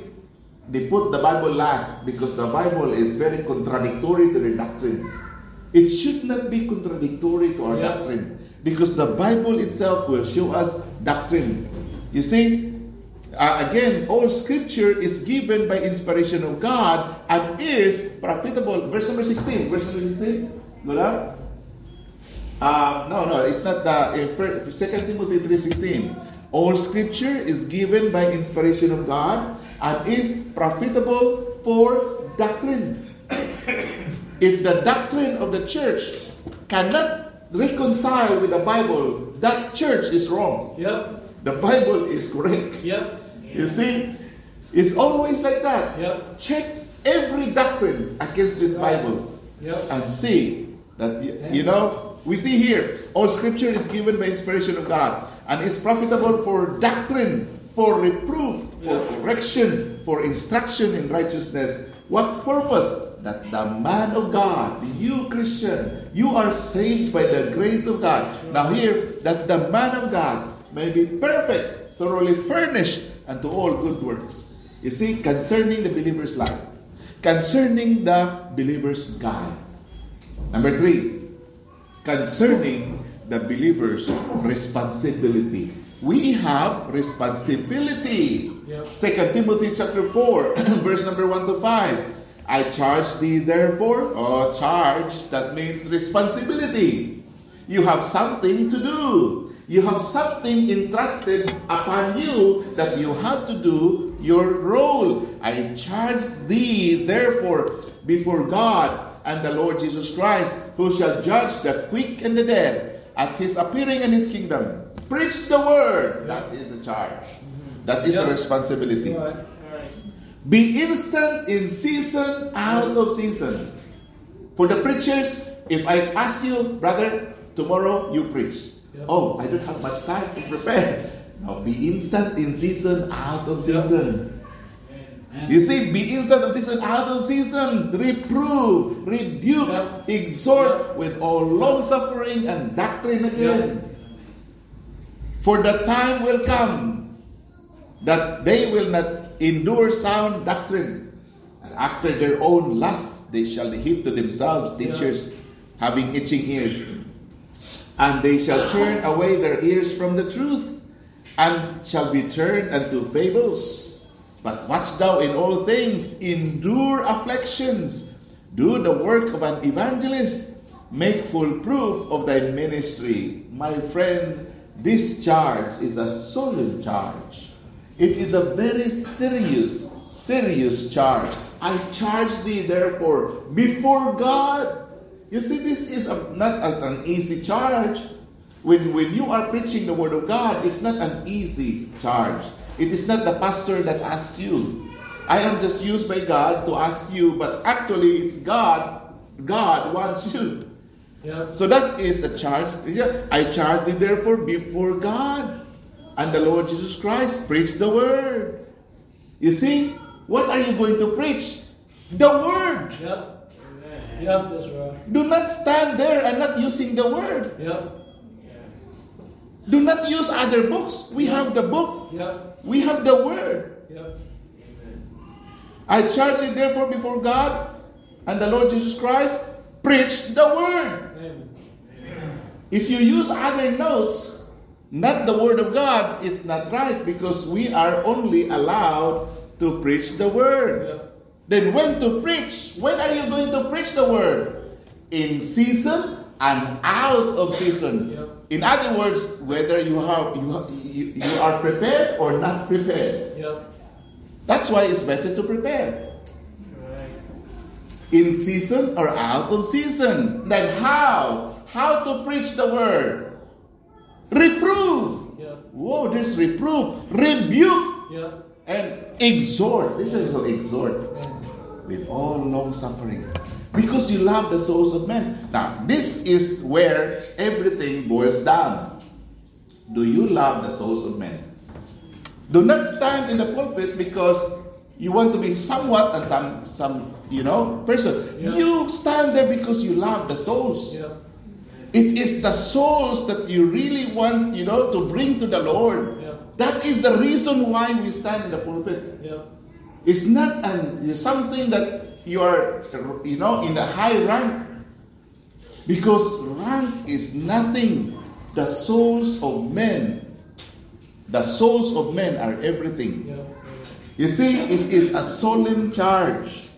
they put the Bible last, because the Bible is very contradictory to their doctrine. It should not be contradictory to our yeah. doctrine, because the Bible itself will show us doctrine. You see, uh, again, all scripture is given by inspiration of God and is profitable. Verse number sixteen. Verse number sixteen. Go down. Uh, no, no, it's not the uh, Second Timothy three sixteen. All scripture is given by inspiration of God and is profitable for doctrine. If the doctrine of the church cannot reconcile with the Bible, that church is wrong. Yep. The Bible is correct. Yep. You see, it's always like that. Yep. Check every doctrine against this Bible yep. and see that, you know, we see here, all scripture is given by inspiration of God and is profitable for doctrine, for reproof, for yeah. correction, for instruction in righteousness. What purpose? That the man of God, you Christian, you are saved by the grace of God. Sure. Now here, that the man of God may be perfect, thoroughly furnished unto all good works. You see, concerning the believer's life, concerning the believer's God. Number three. Concerning the believer's responsibility. We have responsibility. Yep. Second Timothy chapter four, verse number one to five. I charge thee therefore, or charge, that means responsibility. You have something to do. You have something entrusted upon you that you have to do your role. I charge thee therefore before God and the Lord Jesus Christ, who shall judge the quick and the dead at his appearing in his kingdom. Preach the word. Yeah. That is a charge. Mm-hmm. That is yeah. a responsibility. All right. All right. Be instant in season, out of season. For the preachers, if I ask you, brother, tomorrow you preach. Yeah. Oh, I don't have much time to prepare. Now be instant in season, out of season. Yeah. You see, be instant of season, out of season, reprove, rebuke, yeah. exhort yeah. with all long suffering and doctrine again. Yeah. For the time will come that they will not endure sound doctrine, and after their own lusts they shall heap to themselves teachers yeah. having itching ears, and they shall turn away their ears from the truth, and shall be turned unto fables. But watch thou in all things, endure afflictions, do the work of an evangelist, make full proof of thy ministry. My friend, this charge is a solemn charge. It is a very serious, serious charge. I charge thee, therefore, before God. You see, this is a, not an easy charge. When, when you are preaching the word of God, it's not an easy charge. It is not the pastor that asks you. I am just used by God to ask you, but actually it's God. God wants you. Yeah. So that is a charge. I charge thee therefore before God and the Lord Jesus Christ, preach the word. You see, what are you going to preach? The word. Yeah. Yeah, that's right. Do not stand there and not using the word. Yeah. Do not use other books. We have the book. Yep. We have the word. Yep. I charge it therefore before God and the Lord Jesus Christ, preach the word. Amen. If you use other notes, not the word of God, it's not right, because we are only allowed to preach the word. Yep. Then when to preach? When are you going to preach the word? In season and out of season. Yep. In other words, whether you have you, have, you, you are prepared or not prepared. Yep. That's why it's better to prepare. Right. In season or out of season. Then how? How to preach the word? Reprove. Yep. Whoa, there's reprove. Rebuke. Yep. And exhort. This is also exhort. Amen. With all long suffering. Because you love the souls of men. Now, this is where everything boils down. Do you love the souls of men? Do not stand in the pulpit because you want to be somewhat and some, some you know, person. Yeah. You stand there because you love the souls. Yeah. It is the souls that you really want, you know, to bring to the Lord. Yeah. That is the reason why we stand in the pulpit. Yeah. It's not an, something that you are, you know, in the high rank. Because rank is nothing. The souls of men, the souls of men are everything. Yeah. You see, it is a solemn charge.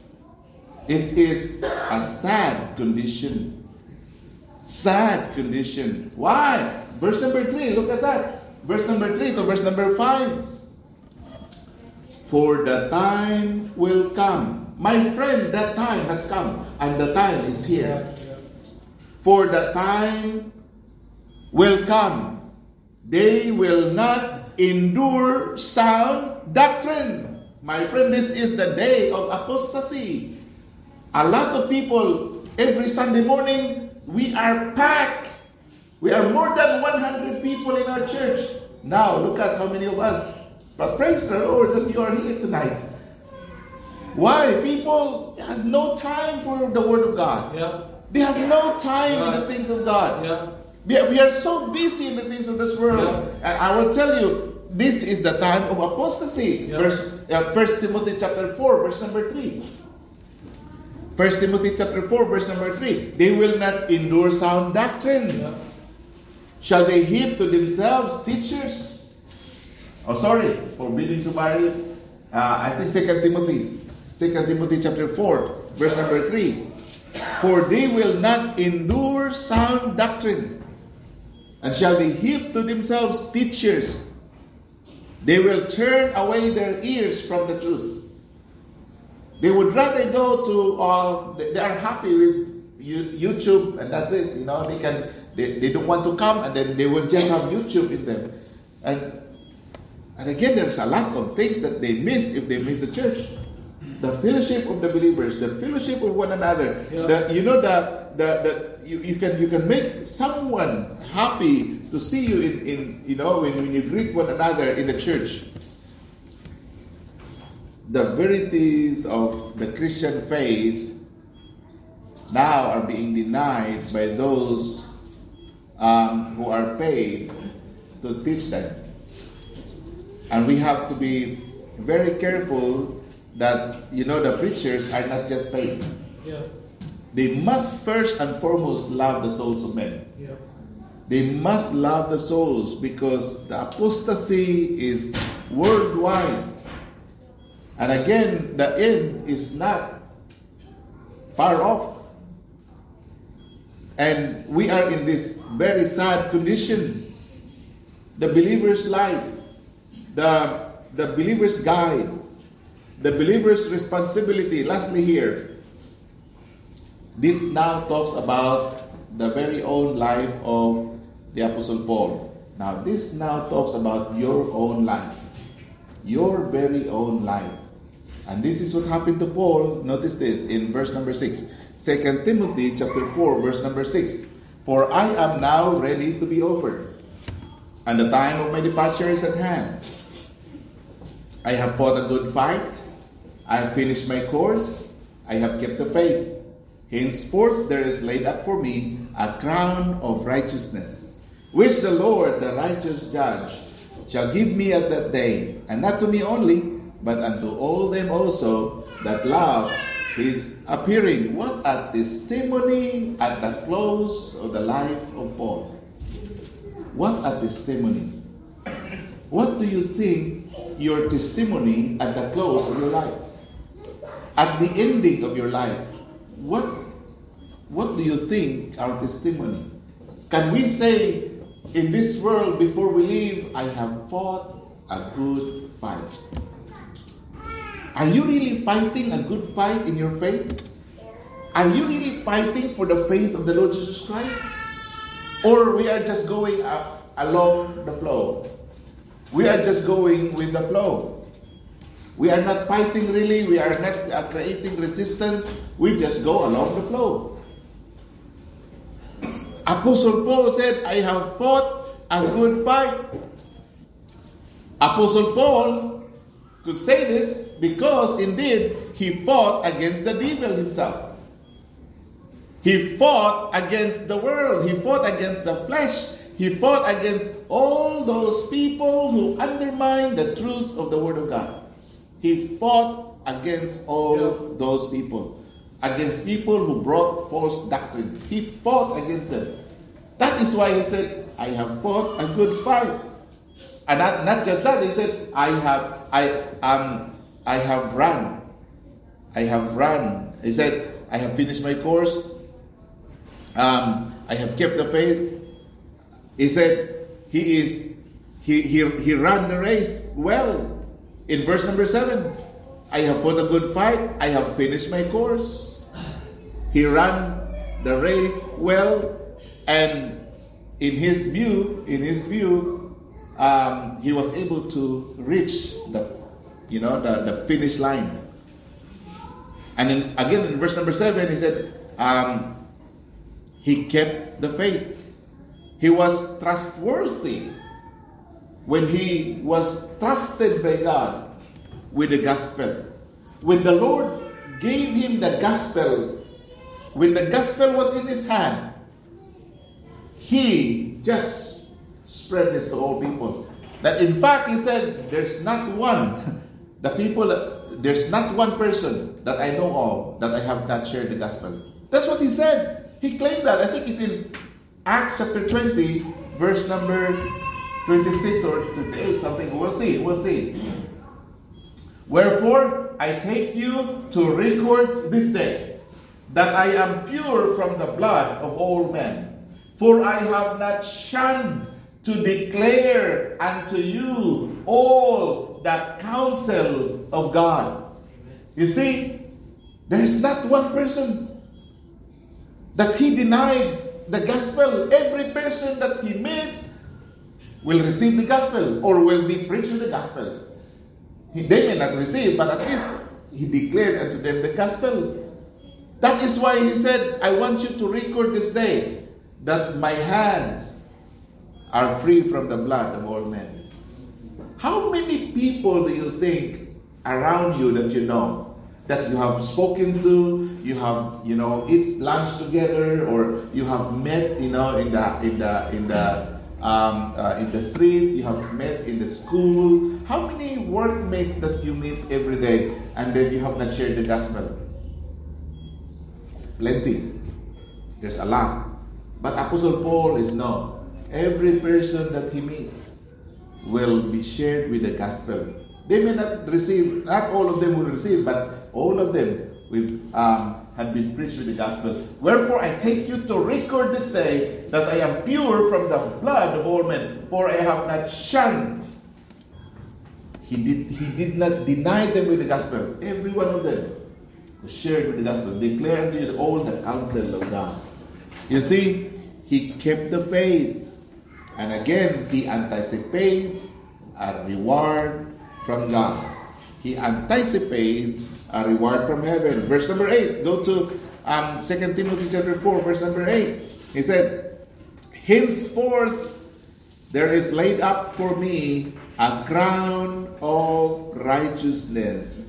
It is a sad condition. Sad condition. Why? Verse number three, look at that. Verse number three to verse number five. For the time will come. My friend, that time has come, and the time is here. Yeah, yeah. For the time will come. They will not endure sound doctrine. My friend, this is the day of apostasy. A lot of people, every Sunday morning, we are packed. We are more than one hundred people in our church. Now, look at how many of us. But praise the Lord that you are here tonight. Why? People have no time for the Word of God. Yeah. They have no time right. in the things of God. Yeah. We, are, we are so busy in the things of this world. Yeah. And I will tell you, this is the time of apostasy. Yeah. Verse, uh, First Timothy chapter four, verse number three. First Timothy chapter four, verse number three. They will not endure sound doctrine. Yeah. Shall they heap to themselves teachers? Oh, sorry, forbidding to marry. Uh, I think Second Timothy. Second Timothy chapter four, verse number three. For they will not endure sound doctrine, and shall they heap to themselves teachers. They will turn away their ears from the truth. They would rather go to, or they are happy with YouTube and that's it. You know, they can, they, they don't want to come, and then they will just have YouTube in them. And and again, there's a lot of things that they miss if they miss the church. The fellowship of the believers, the fellowship of one another. Yeah. The, you know, the the, the you, you can you can make someone happy to see you in, in you know when, when you greet one another in the church. The verities of the Christian faith now are being denied by those um, who are paid to teach them. And we have to be very careful that, you know, the preachers are not just paid. Yeah. They must first and foremost love the souls of men. Yeah. They must love the souls, because the apostasy is worldwide. And again, the end is not far off. And we are in this very sad condition. The believer's life, the, the believer's guide, the believer's responsibility. Lastly here, this now talks about the very own life of the Apostle Paul. Now this now talks about your own life, your very own life. And this is what happened to Paul. Notice this in verse number six. Second Timothy chapter four, verse number six. For I am now ready to be offered, and the time of my departure is at hand. I have fought a good fight. I have finished my course. I have kept the faith. Henceforth there is laid up for me a crown of righteousness, which the Lord, the righteous judge, shall give me at that day, and not to me only, but unto all them also that love his appearing. What a testimony at the close of the life of Paul. What a testimony. What do you think your testimony at the close of your life, at the ending of your life, what, what do you think our testimony? Can we say in this world before we leave, I have fought a good fight? Are you really fighting a good fight in your faith? Are you really fighting for the faith of the Lord Jesus Christ? Or we are just going up along the flow? We are just going with the flow. We are not fighting really. We are not creating resistance. We just go along the flow. Apostle Paul said, I have fought a good fight. Apostle Paul could say this because indeed he fought against the devil himself. He fought against the world. He fought against the flesh. He fought against all those people who undermine the truth of the Word of God. He fought against all yeah. those people, against people who brought false doctrine. He fought against them. That is why he said, I have fought a good fight. And not, not just that, he said, I have I um I have run. I have run. He said, I have finished my course. Um, I have kept the faith. He said, He is he he he ran the race well. In verse number seven, I have fought a good fight, I have finished my course. He ran the race well, and in his view, in his view, Um, he was able to reach the, you know, the, the finish line. And in, again in verse number seven, he said, um, he kept the faith. He was trustworthy when he was trusted by God with the gospel. When the Lord gave him the gospel, when the gospel was in his hand, he just spread this to all people. That in fact he said, there's not one, the people, there's not one person that I know of that I have not shared the gospel. That's what he said. He claimed that. I think it's in Acts chapter twenty, verse number twenty-six or twenty-eight, something. We'll see, we'll see. Wherefore, I take you to record this day that I am pure from the blood of all men, for I have not shunned to declare unto you all that counsel of God. You see, There is not one person that he denied the gospel. Every person that he meets will receive the gospel or will be preaching the gospel. He, they may not receive, but at least he declared unto them the gospel. That is why he said, I want you to record this day that my hands are free from the blood of all men. How many people do you think around you that you know, that you have spoken to, you have, you know, eat lunch together, or you have met, you know, in the in the in the um, uh, in the street, you have met in the school. How many workmates that you meet every day, and then you have not shared the gospel? Plenty. There's a lot. But Apostle Paul is no. Every person that he meets will be shared with the gospel. They may not receive, not all of them will receive, but all of them will, um, have been preached with the gospel. Wherefore I take you to record this day that I am pure from the blood of all men, for I have not shunned. He did, he did not deny them with the gospel. Every one of them was shared with the gospel, declared to you all the counsel of God. You see, he kept the faith. And again, he anticipates a reward from God. He anticipates a reward from heaven. Verse number eight. Go to um, Second Timothy chapter four, verse number eight. He said, henceforth there is laid up for me a crown of righteousness,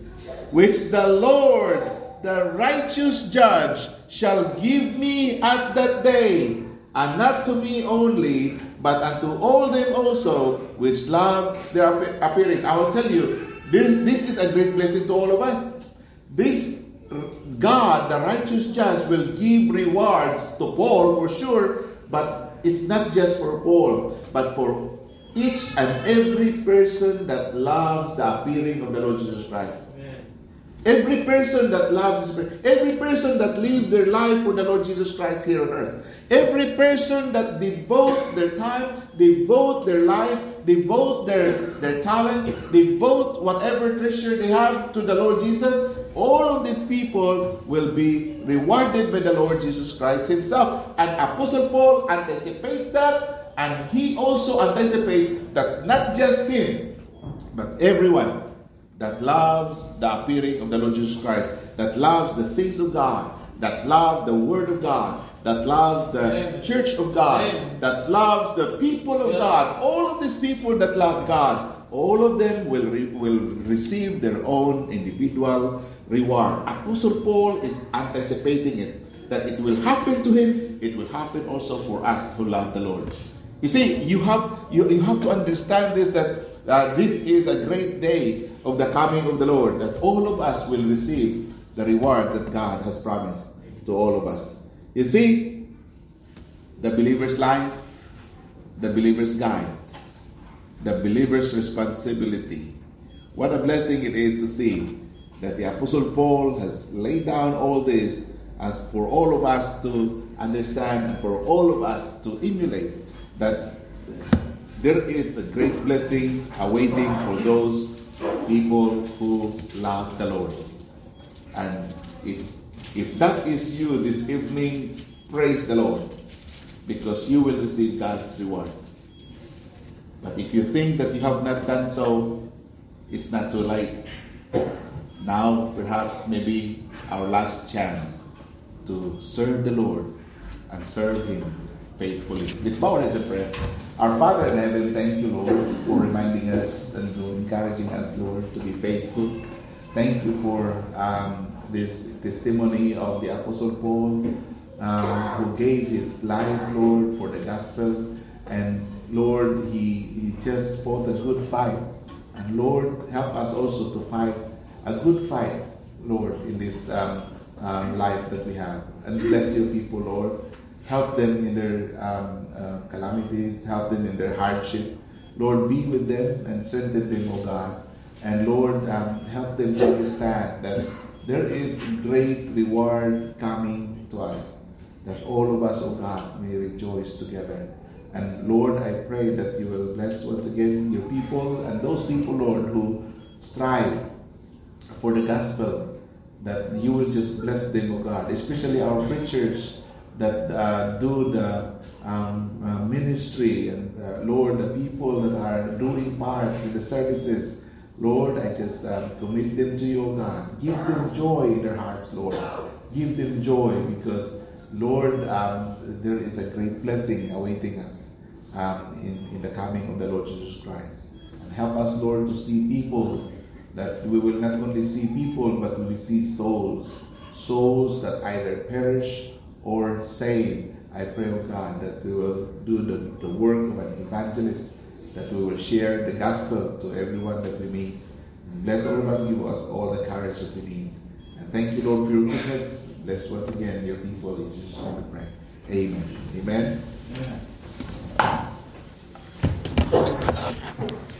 which the Lord, the righteous judge, shall give me at that day, and not to me only, but unto all them also which love their appearing. I will tell you, this is a great blessing to all of us. This God, the righteous judge, will give rewards to Paul for sure, but it's not just for Paul, but for each and every person that loves the appearing of the Lord Jesus Christ. Amen. Every person that loves, every person that lives their life for the Lord Jesus Christ here on earth, every person that devotes their time, devote their life, devote their, their talent, devote whatever treasure they have to the Lord Jesus, all of these people will be rewarded by the Lord Jesus Christ himself. And Apostle Paul anticipates that, and he also anticipates that not just him, but everyone that loves the appearing of the Lord Jesus Christ, that loves the things of God, that loves the Word of God, that loves the Amen. Church of God, Amen. That loves the people of yeah. God, all of these people that love God, all of them will, re- will receive their own individual reward. Apostle Paul is anticipating it, that it will happen to him, it will happen also for us who love the Lord. You see, you have, you, you have to understand this, that uh, this is a great day of the coming of the Lord, that all of us will receive the reward that God has promised to all of us. You see, the believer's life, the believer's guide, the believer's responsibility. What a blessing it is to see that the Apostle Paul has laid down all this as for all of us to understand and for all of us to emulate, that there is a great blessing awaiting for those people who love the Lord. And it's, if that is you this evening, praise the Lord, because you will receive God's reward. But if you think that you have not done so, it's not too late. Now, perhaps, maybe our last chance to serve the Lord and serve Him faithfully. Let's bow our heads in prayer. Our Father in heaven, thank you, Lord, for reminding us and for encouraging us, Lord, to be faithful. Thank you for um, this testimony of the Apostle Paul, um, who gave his life, Lord, for the gospel. And Lord, he, he just fought a good fight. And Lord, help us also to fight a good fight, Lord, in this um, um, life that we have. And bless your people, Lord. Help them in their um, uh, calamities. Help them in their hardship. Lord, be with them and strengthen them, O God. And Lord, um, help them to understand that there is great reward coming to us, that all of us, O God, may rejoice together. And Lord, I pray that you will bless once again your people and those people, Lord, who strive for the gospel, that you will just bless them, O God, especially our preachers that uh, do the um, uh, ministry, and uh, Lord, the people that are doing part in the services, Lord, I just uh, commit them to you, O God. Give them joy in their hearts, Lord. Give them joy, because Lord, um, there is a great blessing awaiting us um, in, in the coming of the Lord Jesus Christ. And help us, Lord, to see people, that we will not only see people, but we will see souls, souls that either perish or saved. I pray, O God, that we will do the, the work of an evangelist, that we will share the gospel to everyone that we meet. Bless all of us, give us all the courage that we need. And thank you, Lord, for your goodness. Bless once again your people. In Jesus' name we pray. Amen. Amen. Amen.